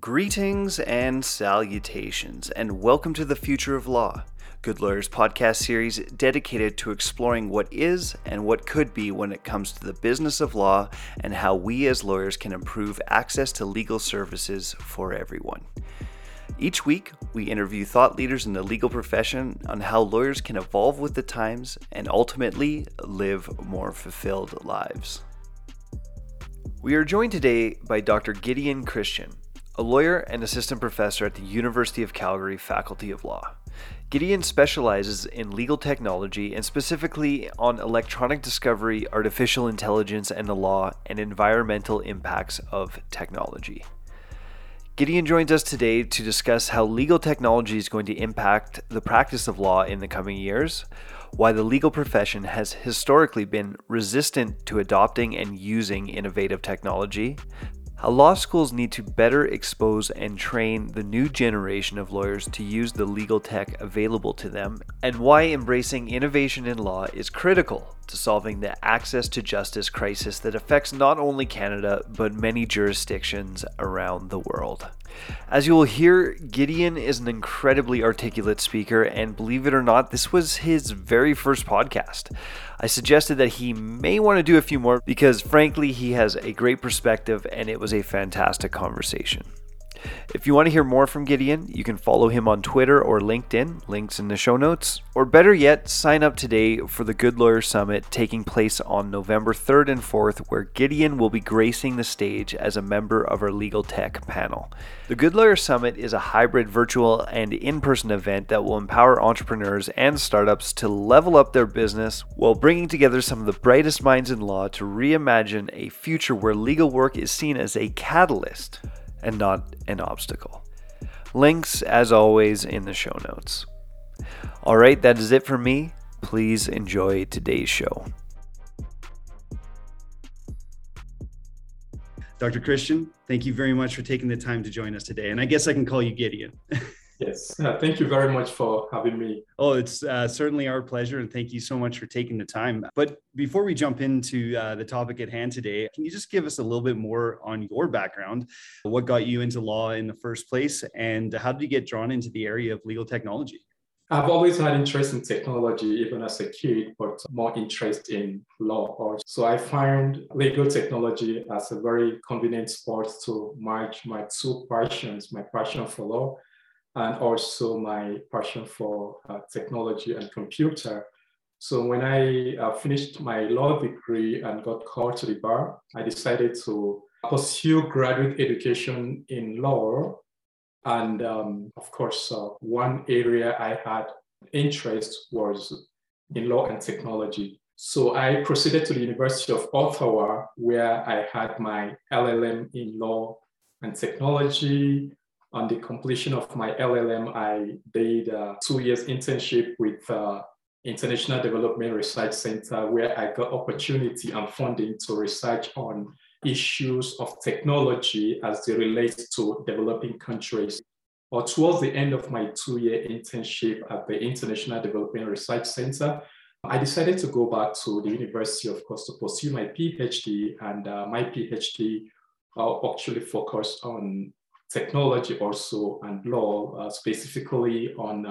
Greetings and salutations, and welcome to the Future of Law, Good Lawyer's podcast series dedicated to exploring what is and what could be when it comes to the business of law and how we as lawyers can improve access to legal services for everyone. Each week, we interview thought leaders in the legal profession on how lawyers can evolve with the times and ultimately live more fulfilled lives. We are joined today by Dr. Gideon Christian, a lawyer and assistant professor at the University of Calgary Faculty of Law. Gideon specializes in legal technology and specifically on electronic discovery, artificial intelligence and the law, and environmental impacts of technology. Gideon joins us today to discuss how legal technology is going to impact the practice of law in the coming years, why the legal profession has historically been resistant to adopting and using innovative technology, how law schools need to better expose and train the new generation of lawyers to use the legal tech available to them, and why embracing innovation in law is critical to solving the access to justice crisis that affects not only Canada, but many jurisdictions around the world. As you will hear, Gideon is an incredibly articulate speaker, and believe it or not, this was his very first podcast. I suggested that he may want to do a few more because, frankly, he has a great perspective and it was a fantastic conversation. If you want to hear more from Gideon, you can follow him on Twitter or LinkedIn, links in the show notes, or better yet, sign up today for the Good Lawyer Summit taking place on November 3rd and 4th, where Gideon will be gracing the stage as a member of our legal tech panel. The Good Lawyer Summit is a hybrid virtual and in-person event that will empower entrepreneurs and startups to level up their business while bringing together some of the brightest minds in law to reimagine a future where legal work is seen as a catalyst and not an obstacle. Links, as always, in the show notes. All right, that is it for me. Please enjoy today's show. Dr. Christian, thank you very much for taking the time to join us today. And I guess I can call you Gideon. Yes, thank you very much for having me. Oh, it's certainly our pleasure, and thank you so much for taking the time. But before we jump into the topic at hand today, can you just give us a little bit more on your background? What got you into law in the first place, and how did you get drawn into the area of legal technology? I've always had interest in technology, even as a kid, but more interest in law. So I find legal technology as a very convenient spot to merge my two passions, my passion for law and also my passion for technology and computer. So when I finished my law degree and got called to the bar, I decided to pursue graduate education in law. And of course, one area I had interest was in law and technology. So I proceeded to the University of Ottawa, where I had my LLM in law and technology. On the completion of my LLM, I did a 2 years internship with International Development Research Center, where I got opportunity and funding to research on issues of technology as they relate to developing countries. Or towards the end of my 2 year internship at the International Development Research Center, I decided to go back to the university, of course, to pursue my PhD, and my PhD actually focused on technology also and law, specifically on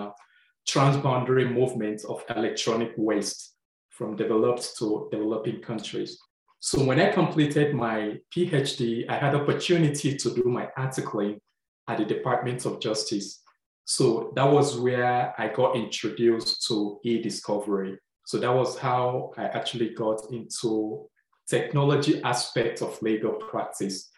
transboundary movements of electronic waste from developed to developing countries. So when I completed my PhD, I had opportunity to do my articling at the Department of Justice. So that was where I got introduced to e-discovery. So that was how I actually got into technology aspects of legal practice.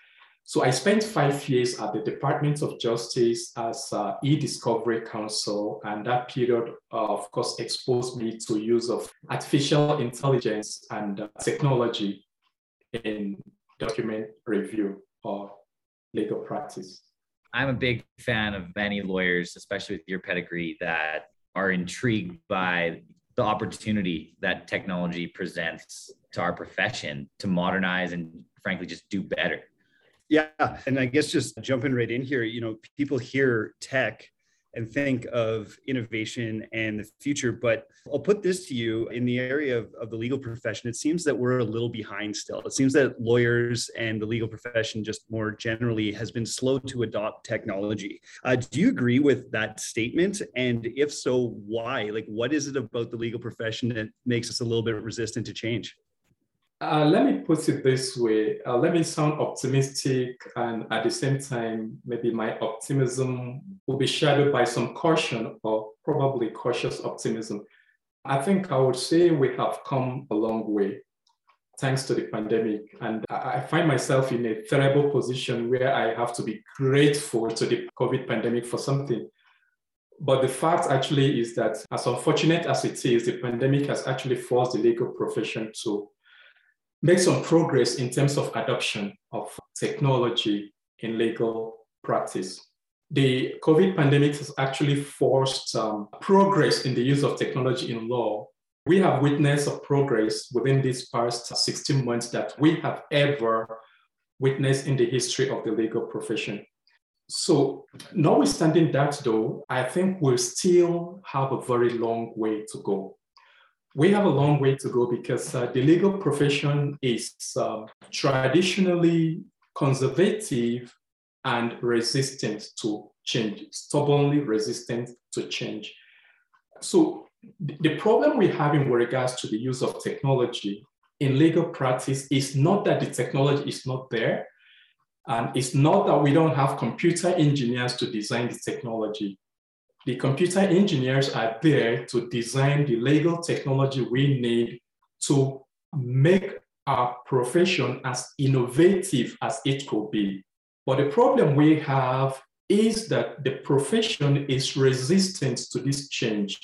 So I spent 5 years at the Department of Justice as e-discovery counsel, and that period, of course, exposed me to use of artificial intelligence and technology in document review or legal practice. I'm a big fan of many lawyers, especially with your pedigree, that are intrigued by the opportunity that technology presents to our profession to modernize and, frankly, just do better. Yeah. And I guess just jumping right in here, you know, people hear tech and think of innovation and the future. But I'll put this to you, in the area of the legal profession, it seems that we're a little behind still. It seems that lawyers and the legal profession just more generally has been slow to adopt technology. Do you agree with that statement? And if so, why? Like, what is it about the legal profession that makes us a little bit resistant to change? Let me put it this way. Let me sound optimistic, and at the same time, maybe my optimism will be shadowed by some caution, or probably cautious optimism. I think I would say we have come a long way thanks to the pandemic. And I find myself in a terrible position where I have to be grateful to the COVID pandemic for something. But the fact actually is that, as unfortunate as it is, the pandemic has actually forced the legal profession to make some progress in terms of adoption of technology in legal practice. The COVID pandemic has actually forced progress in the use of technology in law. We have witnessed a progress within these past 16 months that we have ever witnessed in the history of the legal profession. So, notwithstanding that, though, I think we'll still have a very long way to go. We have a long way to go because the legal profession is traditionally conservative and resistant to change, stubbornly resistant to change. So the problem we have in regards to the use of technology in legal practice is not that the technology is not there, and it's not that we don't have computer engineers to design the technology. The computer engineers are there to design the legal technology we need to make our profession as innovative as it could be. But the problem we have is that the profession is resistant to this change.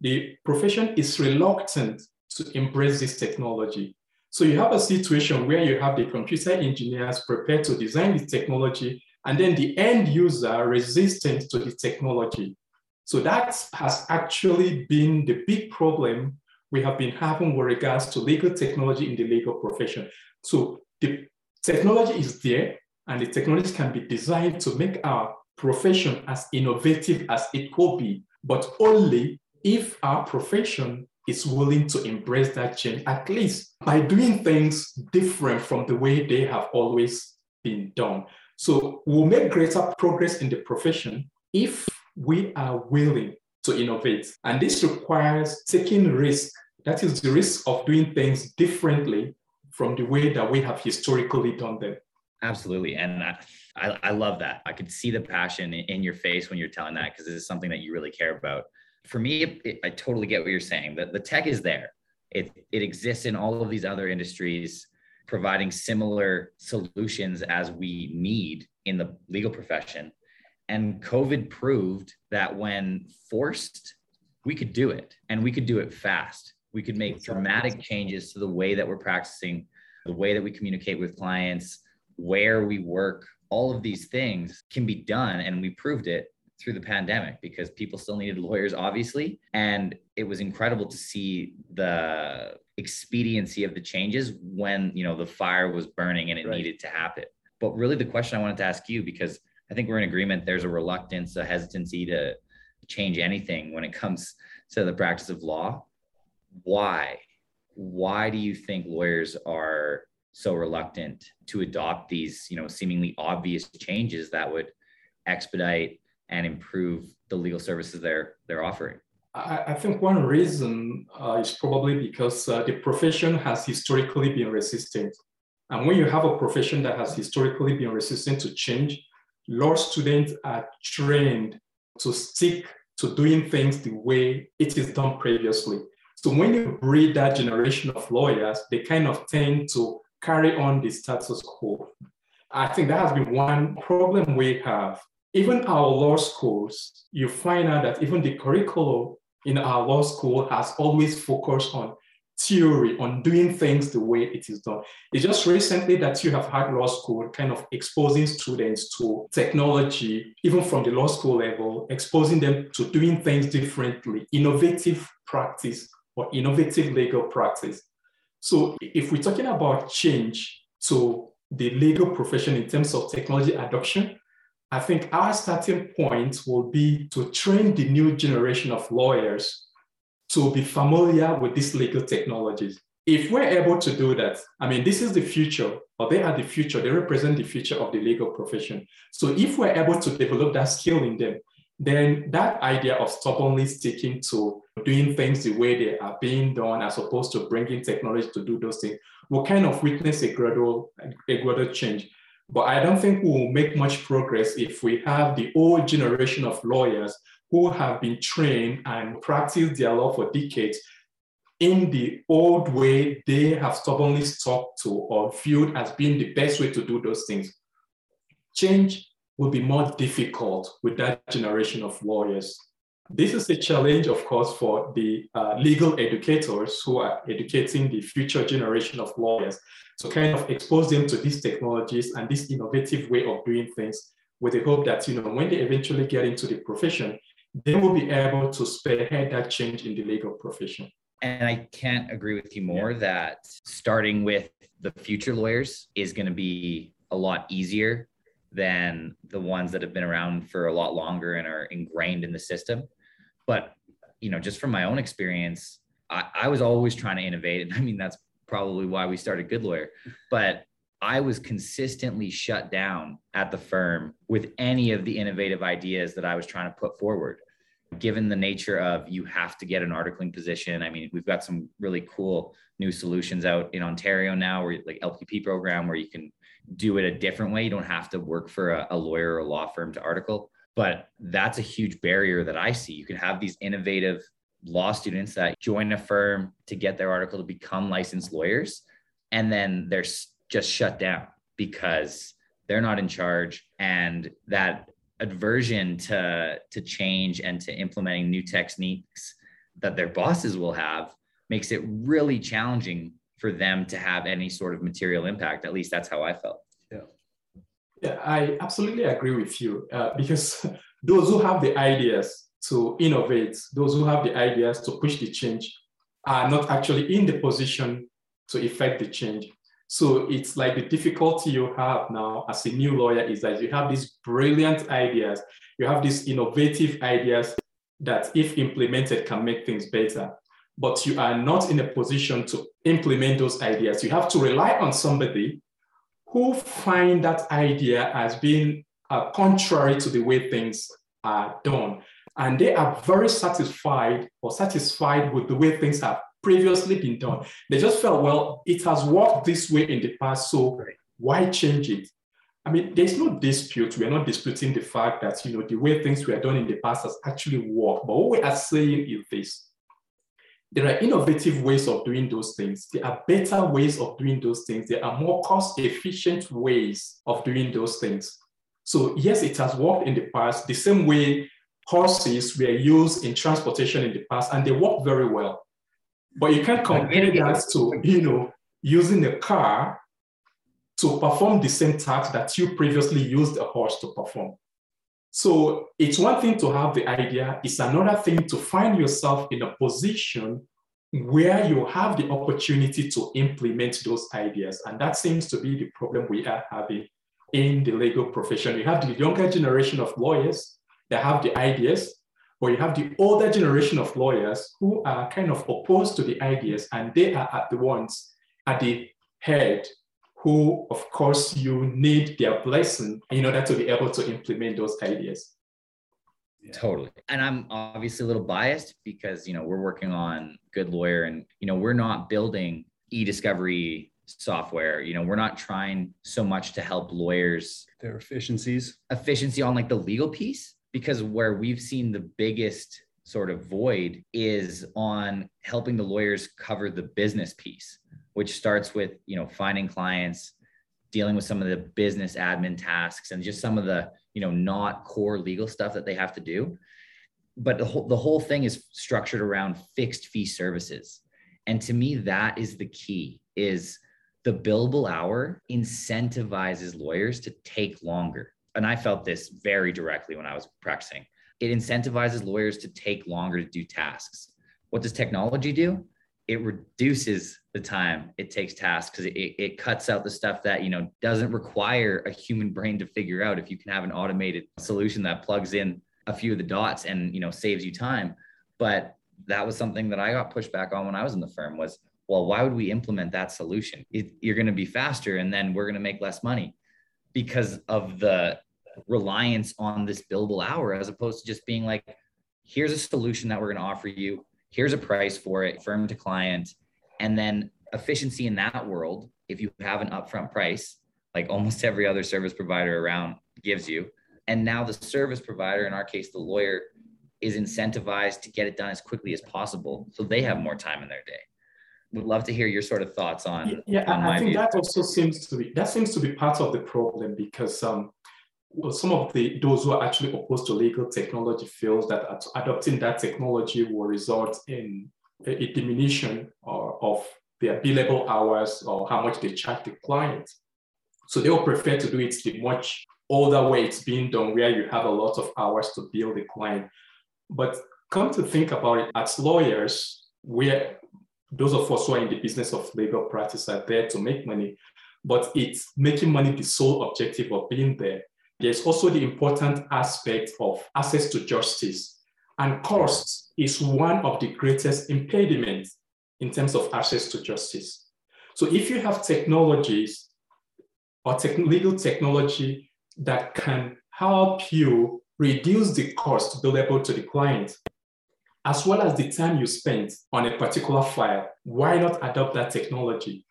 The profession is reluctant to embrace this technology. So you have a situation where you have the computer engineers prepared to design the technology, and then the end user resistant to the technology. So that has actually been the big problem we have been having with regards to legal technology in the legal profession. So the technology is there, and the technology can be designed to make our profession as innovative as it could be, but only if our profession is willing to embrace that change, at least by doing things different from the way they have always been done. So we'll make greater progress in the profession if we are willing to innovate. And this requires taking risk. That is the risk of doing things differently from the way that we have historically done them. Absolutely. And I love that. I could see the passion in your face when you're telling that, because this is something that you really care about. For me, I totally get what you're saying, that the tech is there. It exists in all of these other industries, providing similar solutions as we need in the legal profession. And COVID proved that when forced, we could do it, and we could do it fast. We could make dramatic changes to the way that we're practicing, the way that we communicate with clients, where we work. All of these things can be done, and we proved it through the pandemic because people still needed lawyers, obviously. And it was incredible to see the expediency of the changes when, you know, the fire was burning and it needed to happen. But really the question I wanted to ask you, because I think we're in agreement, there's a reluctance, a hesitancy to change anything when it comes to the practice of law. Why? Why do you think lawyers are so reluctant to adopt these, you know, seemingly obvious changes that would expedite and improve the legal services they're offering? I think one reason is probably because the profession has historically been resistant. And when you have a profession that has historically been resistant to change, law students are trained to stick to doing things the way it is done previously. So when you breed that generation of lawyers, they kind of tend to carry on the status quo. I think that has been one problem we have. Even our law schools, you find out that even the curriculum in our law school has always focused on theory, on doing things the way it is done. It's just recently that you have had law school kind of exposing students to technology, even from the law school level, exposing them to doing things differently, innovative practice or innovative legal practice. So if we're talking about change to the legal profession in terms of technology adoption, I think our starting point will be to train the new generation of lawyers to be familiar with these legal technologies. If we're able to do that, I mean, this is the future, or they are the future, they represent the future of the legal profession. So if we're able to develop that skill in them, then that idea of stubbornly sticking to doing things the way they are being done, as opposed to bringing technology to do those things, will kind of witness a gradual change. But I don't think we will make much progress if we have the old generation of lawyers who have been trained and practiced their law for decades in the old way they have stubbornly stuck to or viewed as being the best way to do those things. Change will be more difficult with that generation of lawyers. This is a challenge, of course, for the legal educators who are educating the future generation of lawyers to kind of expose them to these technologies and this innovative way of doing things, with the hope that, you know, when they eventually get into the profession, they will be able to spearhead that change in the legal profession. And I can't agree with you more that starting with the future lawyers is going to be a lot easier than the ones that have been around for a lot longer and are ingrained in the system. But, you know, just from my own experience, I was always trying to innovate. And I mean, that's probably why we started Good Lawyer. But I was consistently shut down at the firm with any of the innovative ideas that I was trying to put forward. Given the nature of you have to get an articling position. I mean, we've got some really cool new solutions out in Ontario now, where like LPP program, where you can do it a different way. You don't have to work for a lawyer or a law firm to article. But that's a huge barrier that I see. You can have these innovative law students that join a firm to get their article to become licensed lawyers. And then they're just shut down because they're not in charge. And that aversion to change and to implementing new techniques that their bosses will have makes it really challenging for them to have any sort of material impact. At least that's how I felt. Yeah, I absolutely agree with you because those who have the ideas to innovate, those who have the ideas to push the change are not actually in the position to effect the change. So it's like the difficulty you have now as a new lawyer is that you have these brilliant ideas, you have these innovative ideas that if implemented can make things better, but you are not in a position to implement those ideas. You have to rely on somebody who finds that idea as being contrary to the way things are done. And they are very satisfied with the way things are previously been done. They just felt, well, it has worked this way in the past, so why change it? I mean, there's no dispute. We are not disputing the fact that, you know, the way things were done in the past has actually worked. But what we are saying is this. There are innovative ways of doing those things. There are better ways of doing those things. There are more cost-efficient ways of doing those things. So yes, it has worked in the past. The same way horses were used in transportation in the past, and they worked very well. But you can't compare that to, you know, using a car to perform the same task that you previously used a horse to perform. So it's one thing to have the idea. It's another thing to find yourself in a position where you have the opportunity to implement those ideas. And that seems to be the problem we are having in the legal profession. You have the younger generation of lawyers that have the ideas, but you have the older generation of lawyers who are kind of opposed to the ideas, and they are at the ones at the head who, of course, you need their blessing in order to be able to implement those ideas. Yeah. Totally. And I'm obviously a little biased because, you know, we're working on Good Lawyer and, you know, we're not building e-discovery software. You know, we're not trying so much to help lawyers. Their efficiency on like the legal piece. Because where we've seen the biggest sort of void is on helping the lawyers cover the business piece, which starts with, you know, finding clients, dealing with some of the business admin tasks and just some of the, you know, not core legal stuff that they have to do. But the whole thing is structured around fixed fee services. And to me, that is the key, is the billable hour incentivizes lawyers to take longer. And I felt this very directly when I was practicing. It incentivizes lawyers to take longer to do tasks. What does technology do? it reduces the time it takes tasks, because it cuts out the stuff that, you know, doesn't require a human brain to figure out. If you can have an automated solution that plugs in a few of the dots and, you know, saves you time. But that was something that I got pushed back on when I was in the firm was, well, why would we implement that solution? You're going to be faster and then we're going to make less money because of the reliance on this billable hour, as opposed to just being like, here's a solution that we're going to offer you. Here's a price for it, firm to client. And then efficiency in that world, if you have an upfront price, like almost every other service provider around gives you. And now the service provider, in our case, the lawyer, is incentivized to get it done as quickly as possible, so they have more time in their day. Would love to hear your sort of thoughts on. Yeah, I think that also seems to be part of the problem, because some of those who are actually opposed to legal technology feels that adopting that technology will result in a diminution of their billable hours or how much they charge the client. So they will prefer to do it the much older way it's being done, where you have a lot of hours to bill the client. But come to think about it, as lawyers, we're those of us who are in the business of legal practice are there to make money, but it's making money the sole objective of being there. There's also the important aspect of access to justice, and cost is one of the greatest impediments in terms of access to justice. So if you have technologies or legal technology that can help you reduce the cost billable to the client, as well as the time you spent on a particular file, why not adopt that technology?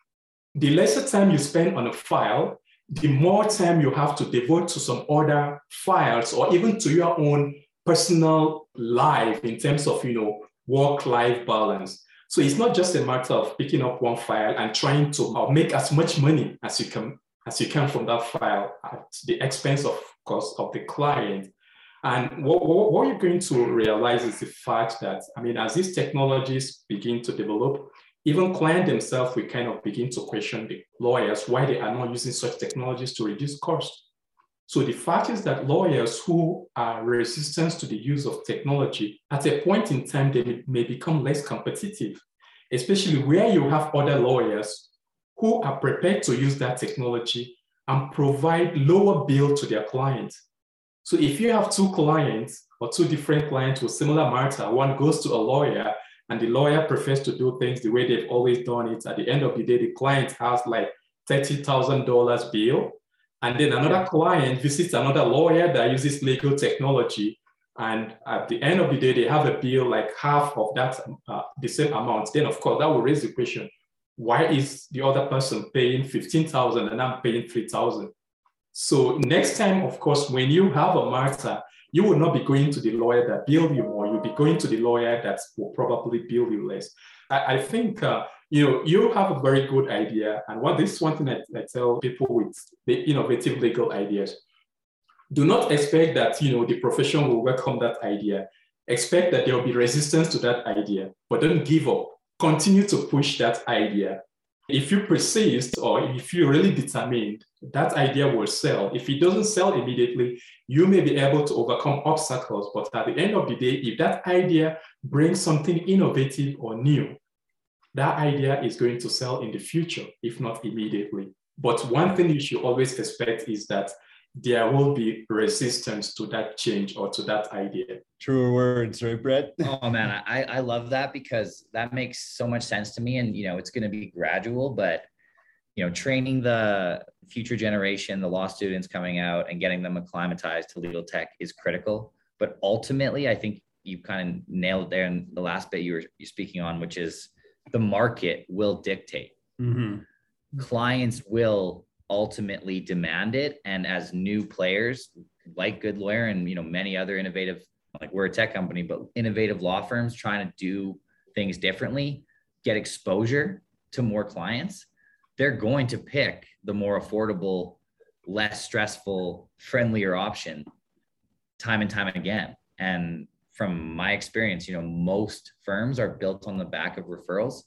The lesser time you spend on a file, the more time you have to devote to some other files or even to your own personal life in terms of, you know, work-life balance. So it's not just a matter of picking up one file and trying to make as much money as you can from that file at the expense, of course, of the client. And what you're going to realize is the fact that, I mean, as these technologies begin to develop, even clients themselves, we kind of begin to question the lawyers why they are not using such technologies to reduce cost. So the fact is that lawyers who are resistant to the use of technology, at a point in time, they may become less competitive, especially where you have other lawyers who are prepared to use that technology and provide lower bill to their clients. So if you have two clients or two different clients with similar matter, one goes to a lawyer and the lawyer prefers to do things the way they've always done it. At the end of the day, the client has like $30,000 bill. And then another client visits another lawyer that uses legal technology. And at the end of the day, they have a bill like half of that, the same amount. Then of course, that will raise the question, why is the other person paying $15,000 and I'm paying $3,000? So next time, of course, when you have a matter, you will not be going to the lawyer that billed you more. You'll be going to the lawyer that will probably bill you less. I think, you have a very good idea. And this is one thing I tell people with the innovative legal ideas. Do not expect that, the profession will welcome that idea. Expect that there will be resistance to that idea, but don't give up. Continue to push that idea. If you persist or if you're really determined, that idea will sell. If it doesn't sell immediately, you may be able to overcome obstacles. But at the end of the day, if that idea brings something innovative or new, that idea is going to sell in the future, if not immediately. But one thing you should always expect is that there will be resistance to that change or to that idea. Truer words, right, Brett? Oh man, I love that, because that makes so much sense to me. And it's going to be gradual, but training the future generation, the law students coming out, and getting them acclimatized to legal tech is critical. But ultimately, I think you kind of nailed it there in the last bit you're speaking on, which is the market will dictate. Mm-hmm. Clients will ultimately demand it. And as new players like Good Lawyer and many other innovative, like we're a tech company, but innovative law firms trying to do things differently, get exposure to more clients, they're going to pick the more affordable, less stressful, friendlier option time and time again. And from my experience, most firms are built on the back of referrals.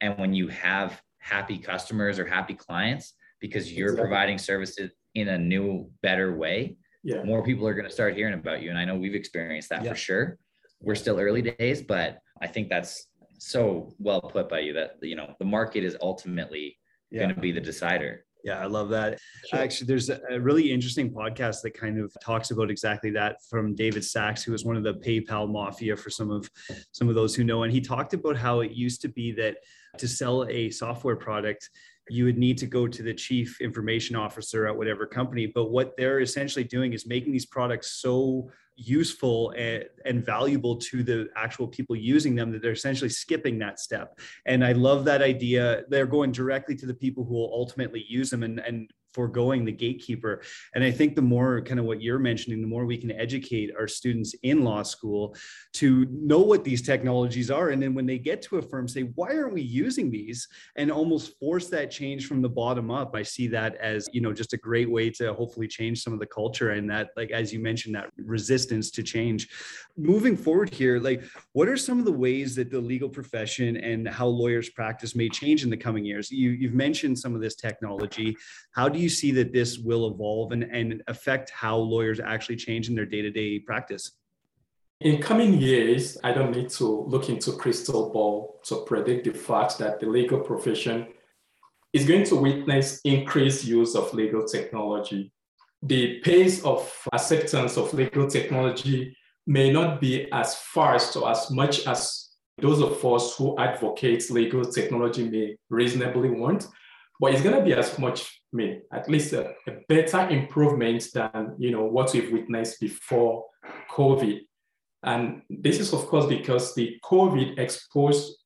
And when you have happy customers or happy clients, because you're exactly providing services in a new, better way, yeah, more people are going to start hearing about you. And I know we've experienced that, yeah, for sure. We're still early days, but I think that's so well put by you that, you know, the market is ultimately going to be the decider. Yeah, I love that. Sure. Actually, there's a really interesting podcast that kind of talks about exactly that from David Sachs, who was one of the PayPal mafia for some of those who know. And he talked about how it used to be that to sell a software product, you would need to go to the chief information officer at whatever company. But what they're essentially doing is making these products so useful and valuable to the actual people using them that they're essentially skipping that step. And I love that idea. They're going directly to the people who will ultimately use them and foregoing the gatekeeper. And I think the more kind of what you're mentioning, the more we can educate our students in law school to know what these technologies are. And then when they get to a firm, say, why aren't we using these? And almost force that change from the bottom up. I see that as, you know, just a great way to hopefully change some of the culture and that, like, as you mentioned, that resistance to change. Moving forward here, like, what are some of the ways that the legal profession and how lawyers practice may change in the coming years? You've mentioned some of this technology. How do you see that this will evolve and affect how lawyers actually change in their day-to-day practice? In coming years, I don't need to look into crystal ball to predict the fact that the legal profession is going to witness increased use of legal technology. The pace of acceptance of legal technology may not be as fast or as much as those of us who advocate legal technology may reasonably want, but it's going to be as much, I mean, at least a better improvement than, you know, what we've witnessed before COVID. And this is, of course, because the COVID exposed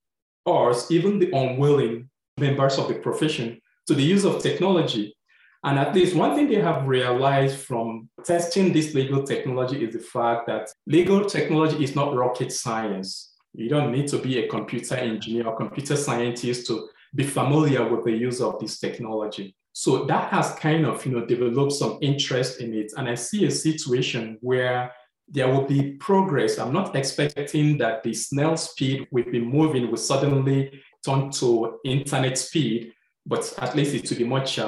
us, even the unwilling members of the profession, to the use of technology. And at least one thing they have realized from testing this legal technology is the fact that legal technology is not rocket science. You don't need to be a computer engineer or computer scientist to be familiar with the use of this technology. So that has kind of, you know, developed some interest in it. And I see a situation where there will be progress. I'm not expecting that the snail speed we've been moving will suddenly turn to internet speed, but at least it will be much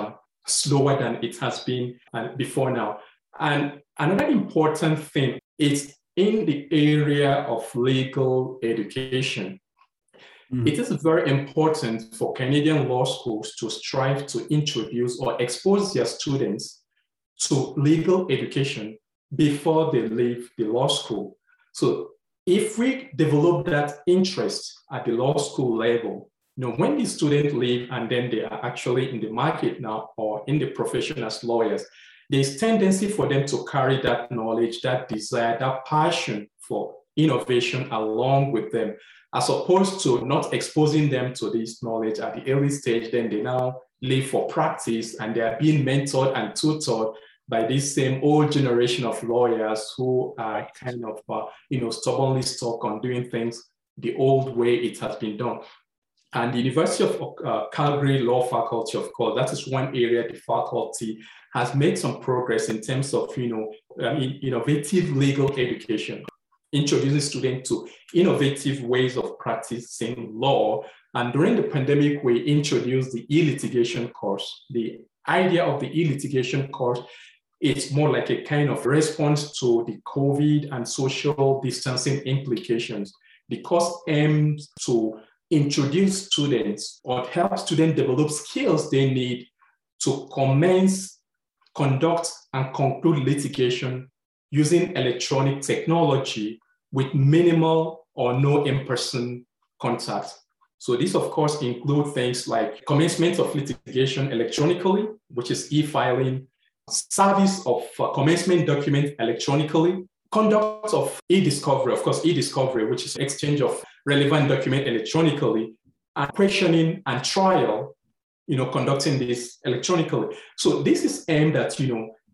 slower than it has been before now. And another important thing is in the area of legal education. It is very important for Canadian law schools to strive to introduce or expose their students to legal education before they leave the law school. So if we develop that interest at the law school level, you know, when the students leave and then they are actually in the market now or in the profession as lawyers, there's tendency for them to carry that knowledge, that desire, that passion for innovation along with them, as opposed to not exposing them to this knowledge at the early stage. Then they now leave for practice and they are being mentored and tutored by this same old generation of lawyers who are kind of, stubbornly stuck on doing things the old way it has been done. And the University of Calgary Law Faculty, of course, that is one area the faculty has made some progress in terms of, innovative legal education, introducing students to innovative ways of practicing law. And during the pandemic, we introduced the e-litigation course. The idea of the e-litigation course is more like a kind of response to the COVID and social distancing implications. The course aims to introduce students or help students develop skills they need to commence, conduct, and conclude litigation using electronic technology with minimal or no in-person contact. So these, of course, include things like commencement of litigation electronically, which is e-filing, service of commencement document electronically, conduct of e-discovery, of course, e-discovery, which is exchange of relevant document electronically, and questioning and trial, conducting this electronically. So this is aimed at,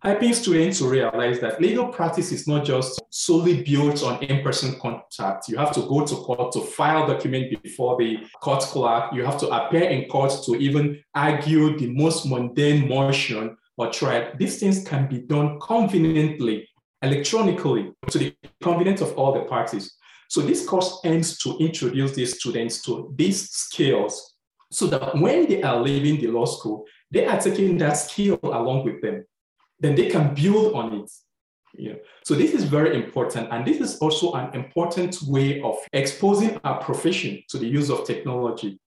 helping students to realize that legal practice is not just solely built on in-person contact. You have to go to court to file document before the court clerk. You have to appear in court to even argue the most mundane motion or trial. These things can be done conveniently, electronically, to the convenience of all the parties. So this course aims to introduce these students to these skills so that when they are leaving the law school, they are taking that skill along with them. Then they can build on it. Yeah. So this is very important, and this is also an important way of exposing our profession to the use of technology.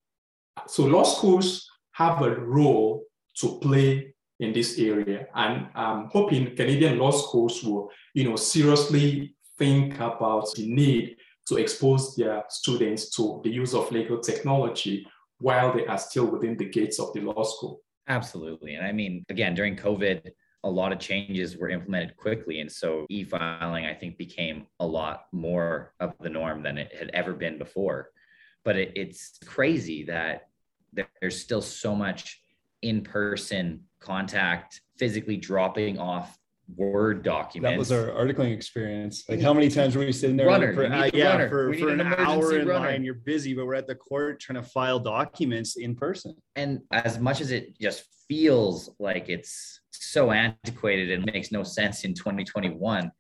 So law schools have a role to play in this area, and I'm hoping Canadian law schools will, seriously think about the need to expose their students to the use of legal technology while they are still within the gates of the law school. Absolutely. And I mean, again, during COVID, a lot of changes were implemented quickly. And so e-filing, I think, became a lot more of the norm than it had ever been before. But it's crazy that there's still so much in-person contact, physically dropping off Word documents. That was our articling experience. Like, how many times were we sitting there for an hour in line? You're busy, but we're at the court trying to file documents in person. And as much as it just feels like it's so antiquated and makes no sense in 2021,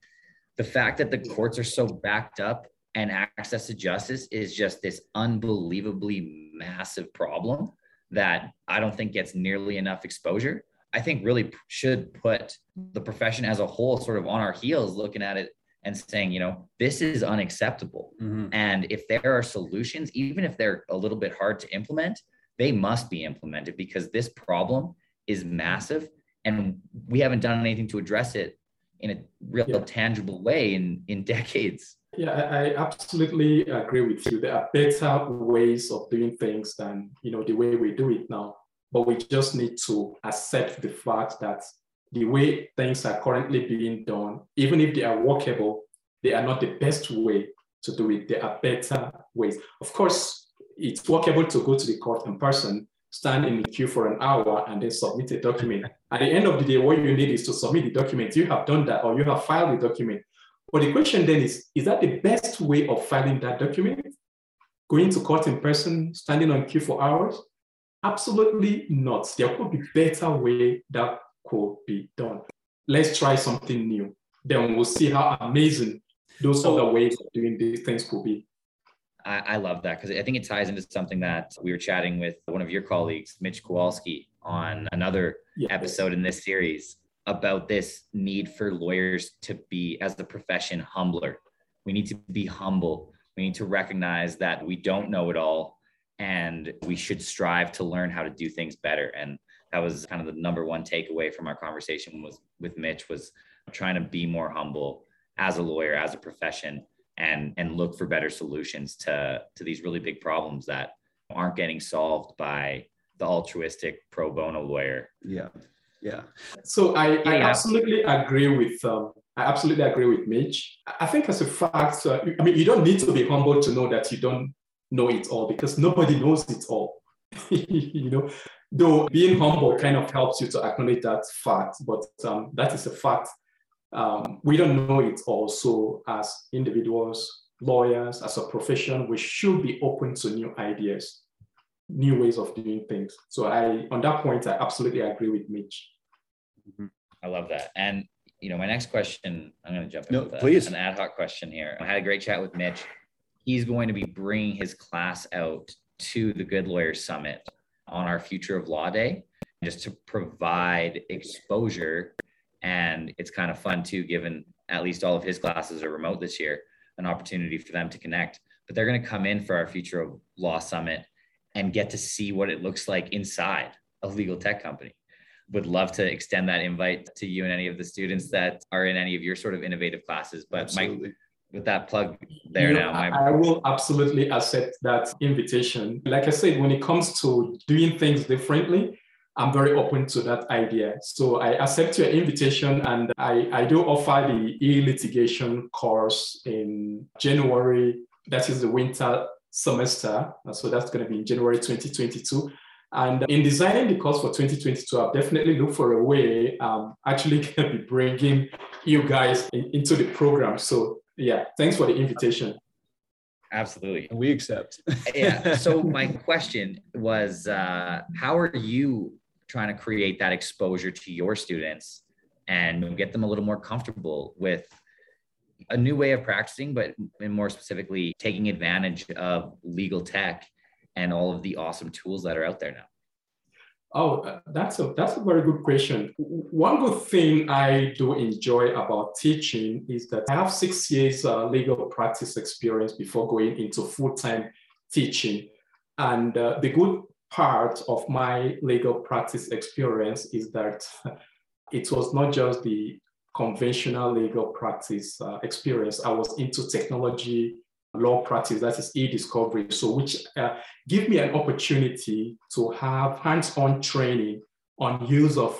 the fact that the courts are so backed up and access to justice is just this unbelievably massive problem that I don't think gets nearly enough exposure. I think really should put the profession as a whole sort of on our heels, looking at it and saying, this is unacceptable. Mm-hmm. And if there are solutions, even if they're a little bit hard to implement, they must be implemented, because this problem is massive and we haven't done anything to address it in a real tangible way in decades. Yeah, I absolutely agree with you. There are better ways of doing things than, the way we do it now. But we just need to accept the fact that the way things are currently being done, even if they are workable, they are not the best way to do it. There are better ways. Of course, it's workable to go to the court in person, stand in the queue for an hour, and then submit a document. At the end of the day, what you need is to submit the document. You have done that, or you have filed the document. But the question then is that the best way of filing that document? Going to court in person, standing on queue for hours? Absolutely not. There could be better way that could be done. Let's try something new. Then we'll see how amazing those other ways of doing these things could be. I love that, because I think it ties into something that we were chatting with one of your colleagues, Mitch Kowalski, on another episode in this series about this need for lawyers to be, as the profession, humbler. We need to be humble. We need to recognize that we don't know it all, and we should strive to learn how to do things better. And that was kind of the number one takeaway from our conversation with Mitch, was trying to be more humble as a lawyer, as a profession, and look for better solutions to these really big problems that aren't getting solved by the altruistic pro bono lawyer. Yeah, yeah. So I absolutely agree with Mitch. I think as a fact, you don't need to be humble to know that you don't know it all, because nobody knows it all. Though being humble kind of helps you to acknowledge that fact, but that is a fact. We don't know it all. So as individuals, lawyers, as a profession, we should be open to new ideas, new ways of doing things. So on that point, I absolutely agree with Mitch. Mm-hmm. I love that. And my next question, I'm going to jump in with an ad hoc question here. I had a great chat with Mitch. He's going to be bringing his class out to the Good Lawyer Summit on our Future of Law Day, just to provide exposure. And it's kind of fun too, given at least all of his classes are remote this year, an opportunity for them to connect. But they're going to come in for our Future of Law Summit and get to see what it looks like inside a legal tech company. Would love to extend that invite to you and any of the students that are in any of your sort of innovative classes. But absolutely. Mike, with that plug there, I will absolutely accept that invitation. Like I said, when it comes to doing things differently, I'm very open to that idea. So I accept your invitation, and I do offer the e-litigation course in January. That is the winter semester. So that's going to be in January 2022. And in designing the course for 2022, I've definitely looked for a way I'm actually going to be bringing you guys into the program. So yeah, thanks for the invitation. Absolutely. We accept. Yeah. So my question was, how are you trying to create that exposure to your students and get them a little more comfortable with a new way of practicing, but more specifically, taking advantage of legal tech and all of the awesome tools that are out there now? Oh, that's a very good question. One good thing I do enjoy about teaching is that I have 6 years legal practice experience before going into full-time teaching. And the good part of my legal practice experience is that it was not just the conventional legal practice experience. I was into technology law practice, that is e-discovery, so which give me an opportunity to have hands-on training on use of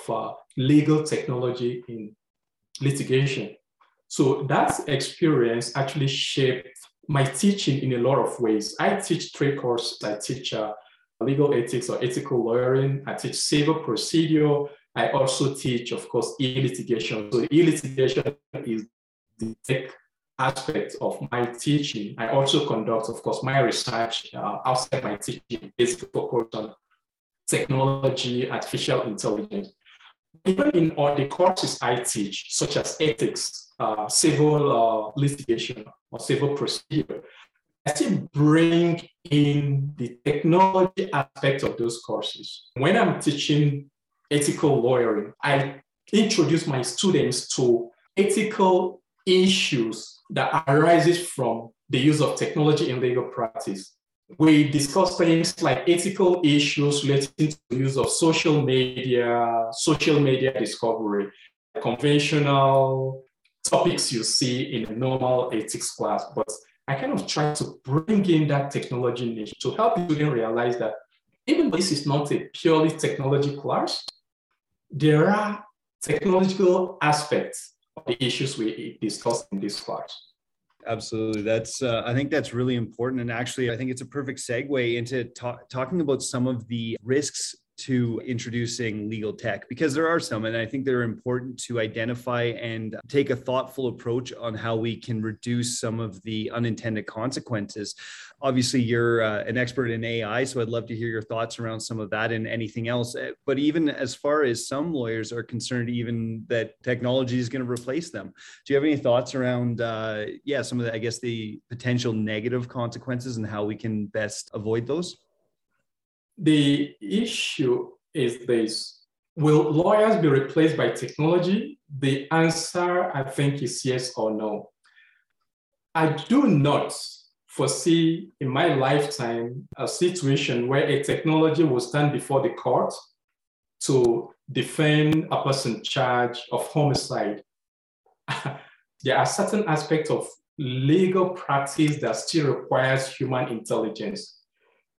legal technology in litigation. So that experience actually shaped my teaching in a lot of ways. I teach three courses. I teach legal ethics or ethical lawyering. I teach civil procedure. I also teach, of course, e-litigation. So e-litigation is the tech aspect of my teaching. I also conduct, of course, my research outside my teaching, basically focused on technology, artificial intelligence. Even in all the courses I teach, such as ethics, civil litigation, or civil procedure, I still bring in the technology aspect of those courses. When I'm teaching ethical lawyering, I introduce my students to ethical issues that arises from the use of technology in legal practice. We discuss things like ethical issues relating to the use of social media discovery, conventional topics you see in a normal ethics class. But I kind of try to bring in that technology niche to help students realize that even though this is not a purely technology class, there are technological aspects of the issues we discussed in this class. Absolutely. That's I think that's really important. And actually, I think it's a perfect segue into talking about some of the risks to introducing legal tech, because there are some, and I think they're important to identify and take a thoughtful approach on how we can reduce some of the unintended consequences. Obviously, you're an expert in AI, so I'd love to hear your thoughts around some of that and anything else. But even as far as some lawyers are concerned, even that technology is going to replace them. Do you have any thoughts around, some of the, I guess, the potential negative consequences and how we can best avoid those? The issue is this: will lawyers be replaced by technology? The answer, I think, is yes or no. I do not foresee in my lifetime a situation where a technology will stand before the court to defend a person charged of homicide. There are certain aspects of legal practice that still requires human intelligence.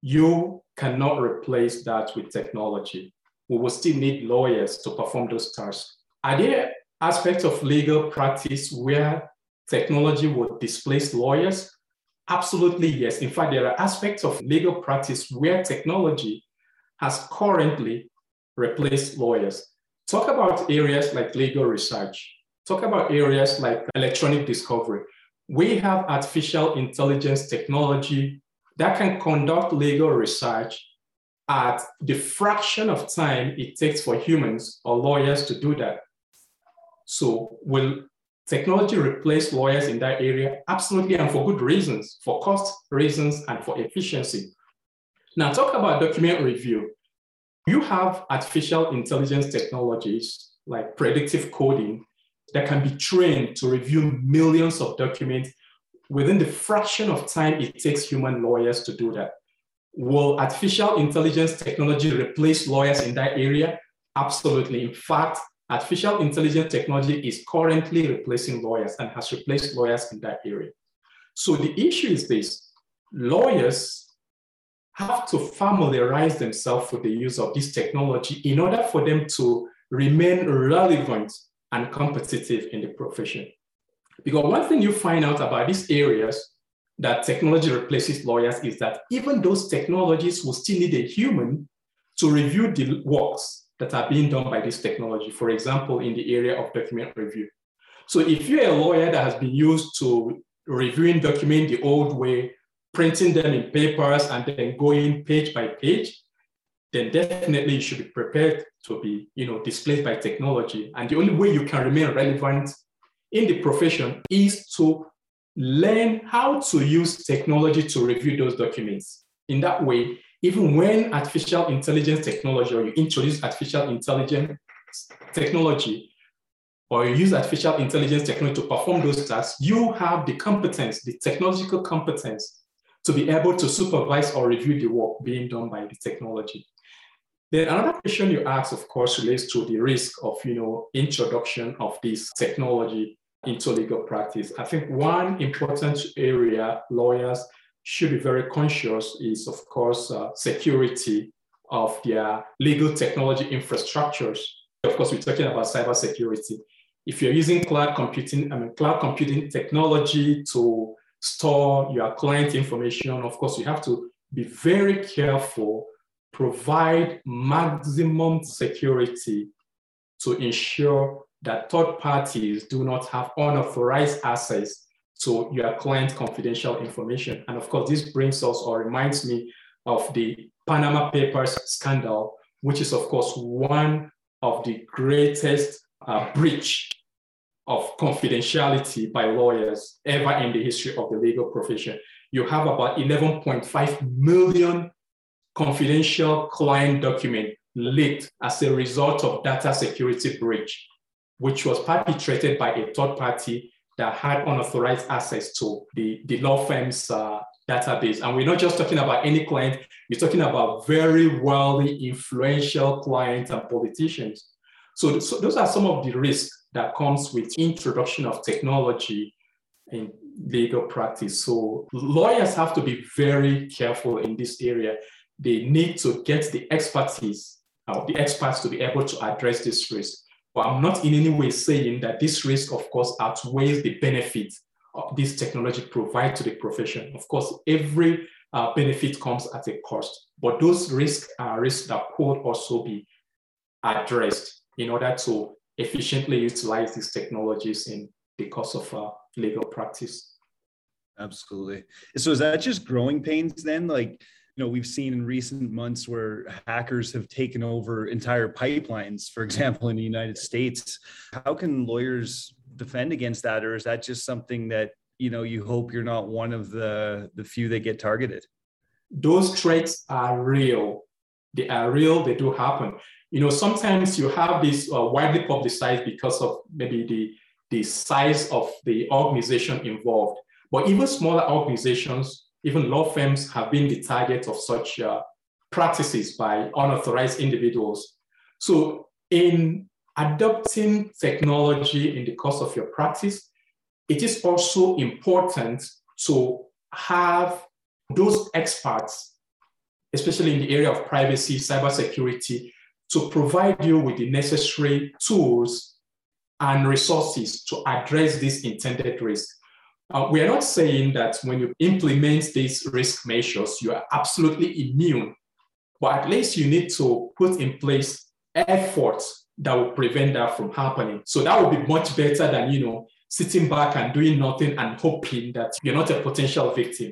You cannot replace that with technology. We will still need lawyers to perform those tasks. Are there aspects of legal practice where technology would displace lawyers? Absolutely, yes. In fact, there are aspects of legal practice where technology has currently replaced lawyers. Talk about areas like legal research. Talk about areas like electronic discovery. We have artificial intelligence technology that can conduct legal research at the fraction of time it takes for humans or lawyers to do that. So will technology replace lawyers in that area? Absolutely, and for good reasons, for cost reasons and for efficiency. Now talk about document review. You have artificial intelligence technologies like predictive coding that can be trained to review millions of documents within the fraction of time it takes human lawyers to do that. Will artificial intelligence technology replace lawyers in that area? Absolutely. In fact, artificial intelligence technology is currently replacing lawyers and has replaced lawyers in that area. So the issue is this: lawyers have to familiarize themselves with the use of this technology in order for them to remain relevant and competitive in the profession. Because one thing you find out about these areas that technology replaces lawyers is that even those technologies will still need a human to review the works that are being done by this technology, for example, in the area of document review. So if you're a lawyer that has been used to reviewing documents the old way, printing them in papers and then going page by page, then definitely you should be prepared to be, displaced by technology. And the only way you can remain relevant in the profession is to learn how to use technology to review those documents. In that way, even when artificial intelligence technology, or you introduce artificial intelligence technology, or you use artificial intelligence technology to perform those tasks, you have the competence, the technological competence, to be able to supervise or review the work being done by the technology. Then another question you asked, of course, relates to the risk of, introduction of this technology into legal practice. I think one important area lawyers should be very conscious is, of course, security of their legal technology infrastructures. Of course, we're talking about cybersecurity. If you're using cloud computing technology to store your client information, of course, you have to be very careful, provide maximum security to ensure that third parties do not have unauthorized access to your client confidential information. And of course, this brings us or reminds me of the Panama Papers scandal, which is, of course, one of the greatest breach of confidentiality by lawyers ever in the history of the legal profession. You have about 11.5 million confidential client documents leaked as a result of data security breach, which was perpetrated by a third party that had unauthorized access to the law firm's database. And we're not just talking about any client, we're talking about very wealthy, influential clients and politicians. So those are some of the risks that comes with introduction of technology in legal practice. So lawyers have to be very careful in this area. They need to get the expertise, the experts to be able to address this risk. But I'm not in any way saying that this risk, of course, outweighs the benefit this technology provides to the profession. Of course, every benefit comes at a cost, but those risks are risks that could also be addressed in order to efficiently utilize these technologies in the course of legal practice. Absolutely. So is that just growing pains then? Like, we've seen in recent months where hackers have taken over entire pipelines, for example, in the United States. How can lawyers defend against that? Or is that just something that, you hope you're not one of the few that get targeted? Those threats are real. They are real. They do happen. Sometimes you have this widely publicized because of maybe the size of the organization involved. But even smaller organizations, even law firms, have been the target of such practices by unauthorized individuals. So in adopting technology in the course of your practice, it is also important to have those experts, especially in the area of privacy, cybersecurity, to provide you with the necessary tools and resources to address this intended risk. We are not saying that when you implement these risk measures, you are absolutely immune, but at least you need to put in place efforts that will prevent that from happening. So that would be much better than, sitting back and doing nothing and hoping that you're not a potential victim.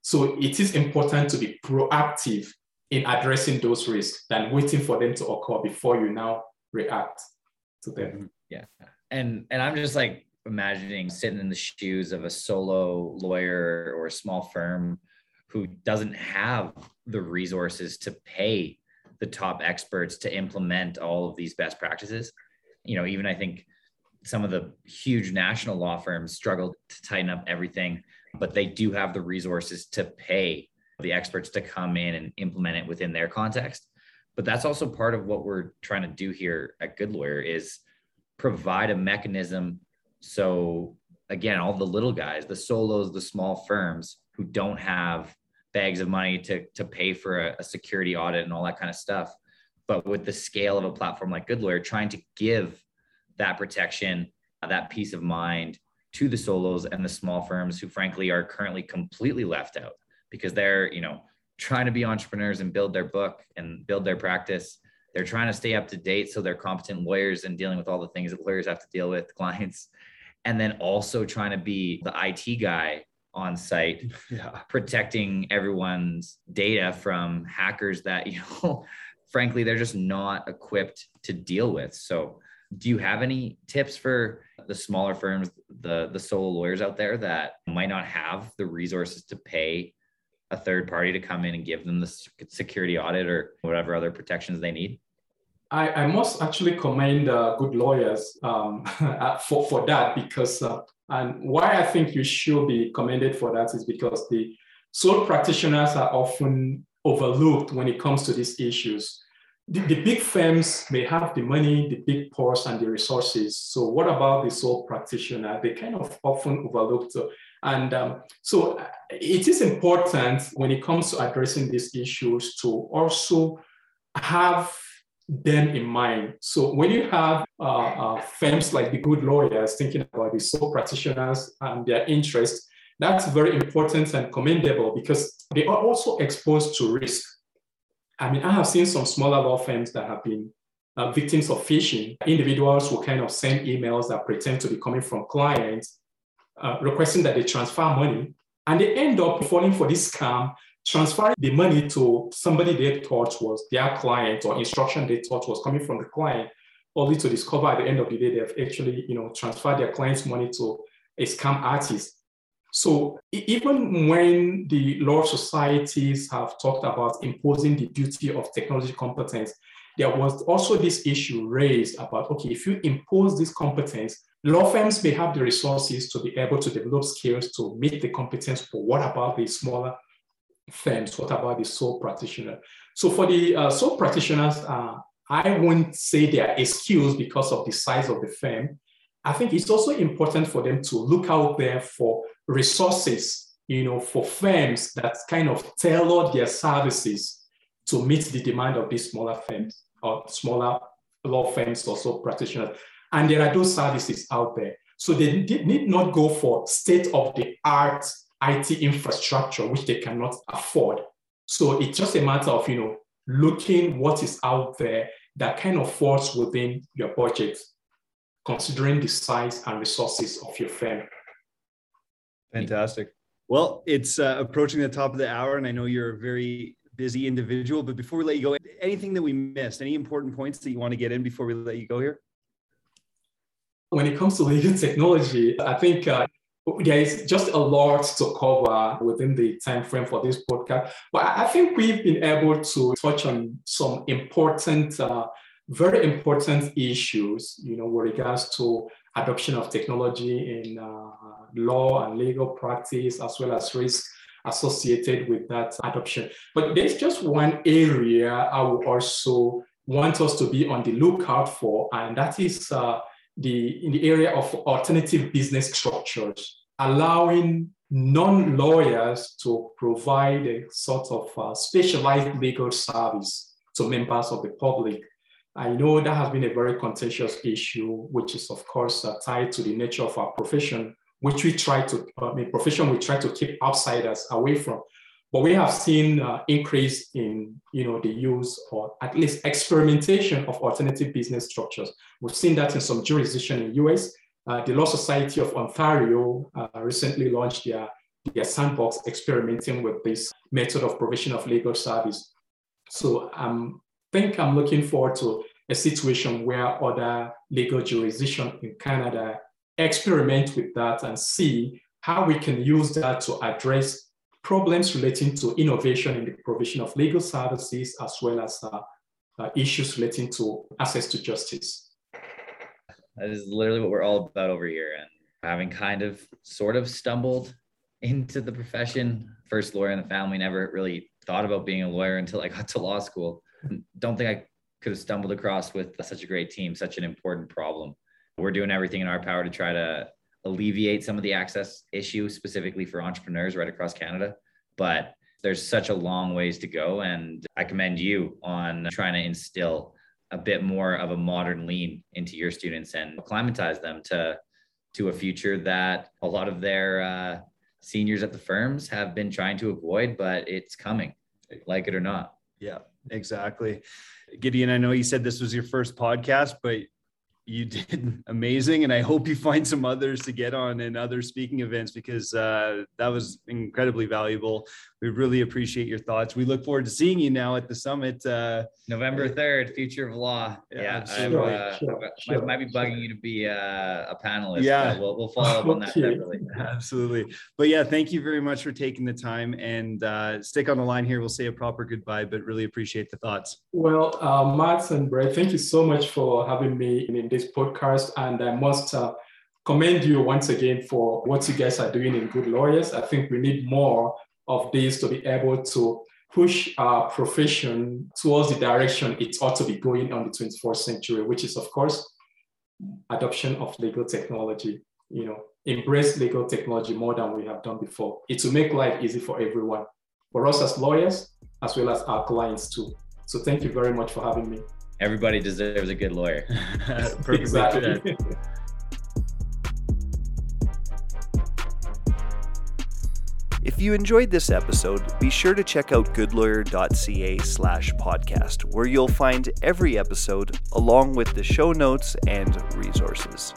So it is important to be proactive in addressing those risks than waiting for them to occur before you now react to them. Yeah. And I'm just like, imagining sitting in the shoes of a solo lawyer or a small firm who doesn't have the resources to pay the top experts to implement all of these best practices. Even I think some of the huge national law firms struggle to tighten up everything, but they do have the resources to pay the experts to come in and implement it within their context. But that's also part of what we're trying to do here at Good Lawyer is provide a mechanism. So again, all the little guys, the solos, the small firms who don't have bags of money to pay for a security audit and all that kind of stuff. But with the scale of a platform like Good Lawyer, trying to give that protection, that peace of mind to the solos and the small firms who frankly are currently completely left out because they're, trying to be entrepreneurs and build their book and build their practice. They're trying to stay up to date so they're competent lawyers and dealing with all the things that lawyers have to deal with, clients. And then also trying to be the IT guy on site, protecting everyone's data from hackers that, frankly, they're just not equipped to deal with. So do you have any tips for the smaller firms, the solo lawyers out there that might not have the resources to pay a third party to come in and give them the security audit or whatever other protections they need? I must actually commend good lawyers for that, because and why I think you should be commended for that is because the sole practitioners are often overlooked when it comes to these issues. The big firms may have the money, the big purse, and the resources. So what about the sole practitioner? They kind of often overlooked. And so it is important when it comes to addressing these issues to also have them in mind. So when you have firms like the good lawyers thinking about the sole practitioners and their interests, that's very important and commendable, because they are also exposed to risk. I mean, I have seen some smaller law firms that have been victims of phishing. Individuals will kind of send emails that pretend to be coming from clients, requesting that they transfer money, and they end up falling for this scam, transferring the money to somebody they thought was their client or instruction they thought was coming from the client, only to discover at the end of the day they've actually, you know, transferred their client's money to a scam artist. So even when the law societies have talked about imposing the duty of technology competence, there was also this issue raised about, okay, if you impose this competence, law firms may have the resources to be able to develop skills to meet the competence, but what about the smaller firms? What about the sole practitioner? So for the sole practitioners, I won't say they are excused because of the size of the firm. I think it's also important for them to look out there for resources, you know, for firms that kind of tailor their services to meet the demand of these smaller firms or smaller law firms or sole practitioners. And there are those services out there. So they need not go for state-of-the-art IT infrastructure, which they cannot afford. So it's just a matter of, you know, looking what is out there that kind of falls within your budget, considering the size and resources of your firm. Fantastic. Well, it's approaching the top of the hour, and I know you're a very busy individual, but before we let you go, anything that we missed, any important points that you want to get in before we let you go here? When it comes to legal technology, I think there is just a lot to cover within the time frame for this podcast, but I think we've been able to touch on some important very important issues, you know, with regards to adoption of technology in law and legal practice, as well as risk associated with that adoption. But there's just one area I would also want us to be on the lookout for, and that is in the area of alternative business structures, allowing non-lawyers to provide a sort of specialized legal service to members of the public. I know that has been a very contentious issue, which is, of course, tied to the nature of our profession, which we try to keep outsiders away from. But we have seen increase in, you know, the use or at least experimentation of alternative business structures. We've seen that in some jurisdictions in the U.S. The Law Society of Ontario recently launched their sandbox, experimenting with this method of provision of legal service. So I think I'm looking forward to a situation where other legal jurisdictions in Canada experiment with that and see how we can use that to address problems relating to innovation in the provision of legal services, as well as issues relating to access to justice. That is literally what we're all about over here. And having kind of sort of stumbled into the profession, first lawyer in the family, never really thought about being a lawyer until I got to law school. Don't think I could have stumbled across with such a great team, such an important problem. We're doing everything in our power to try to alleviate some of the access issues specifically for entrepreneurs right across Canada, but there's such a long ways to go. And I commend you on trying to instill a bit more of a modern lean into your students and acclimatize them to a future that a lot of their seniors at the firms have been trying to avoid, but it's coming, like it or not. Yeah. Exactly. Gideon, I know you said this was your first podcast, but You did amazing, and I hope you find some others to get on and other speaking events, because that was incredibly valuable. We really appreciate your thoughts. We look forward to seeing you now at the summit. November 3rd, Future of Law. Yeah, absolutely. Sure. Might be bugging you to be a panelist. Yeah, we'll follow up on that separately. Absolutely. But yeah, thank you very much for taking the time, and stick on the line here. We'll say a proper goodbye, but really appreciate the thoughts. Well, Max and Brett, thank you so much for having me in this podcast, and I must commend you once again for what you guys are doing in Good Lawyers. I think we need more of this to be able to push our profession towards the direction it ought to be going on the 21st century, which is, of course, adoption of legal technology. You know, embrace legal technology more than we have done before. It will make life easy for everyone, for us as lawyers, as well as our clients too. So thank you very much for having me. Everybody deserves a good lawyer. Exactly. If you enjoyed this episode, be sure to check out goodlawyer.ca/podcast, where you'll find every episode along with the show notes and resources.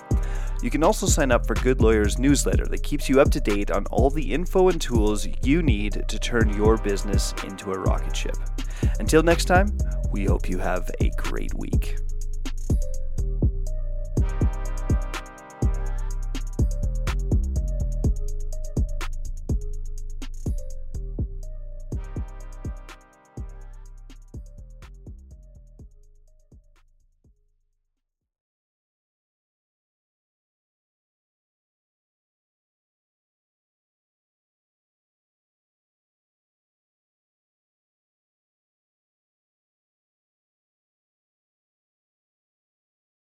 You can also sign up for Good Lawyer's newsletter that keeps you up to date on all the info and tools you need to turn your business into a rocket ship. Until next time, we hope you have a great week.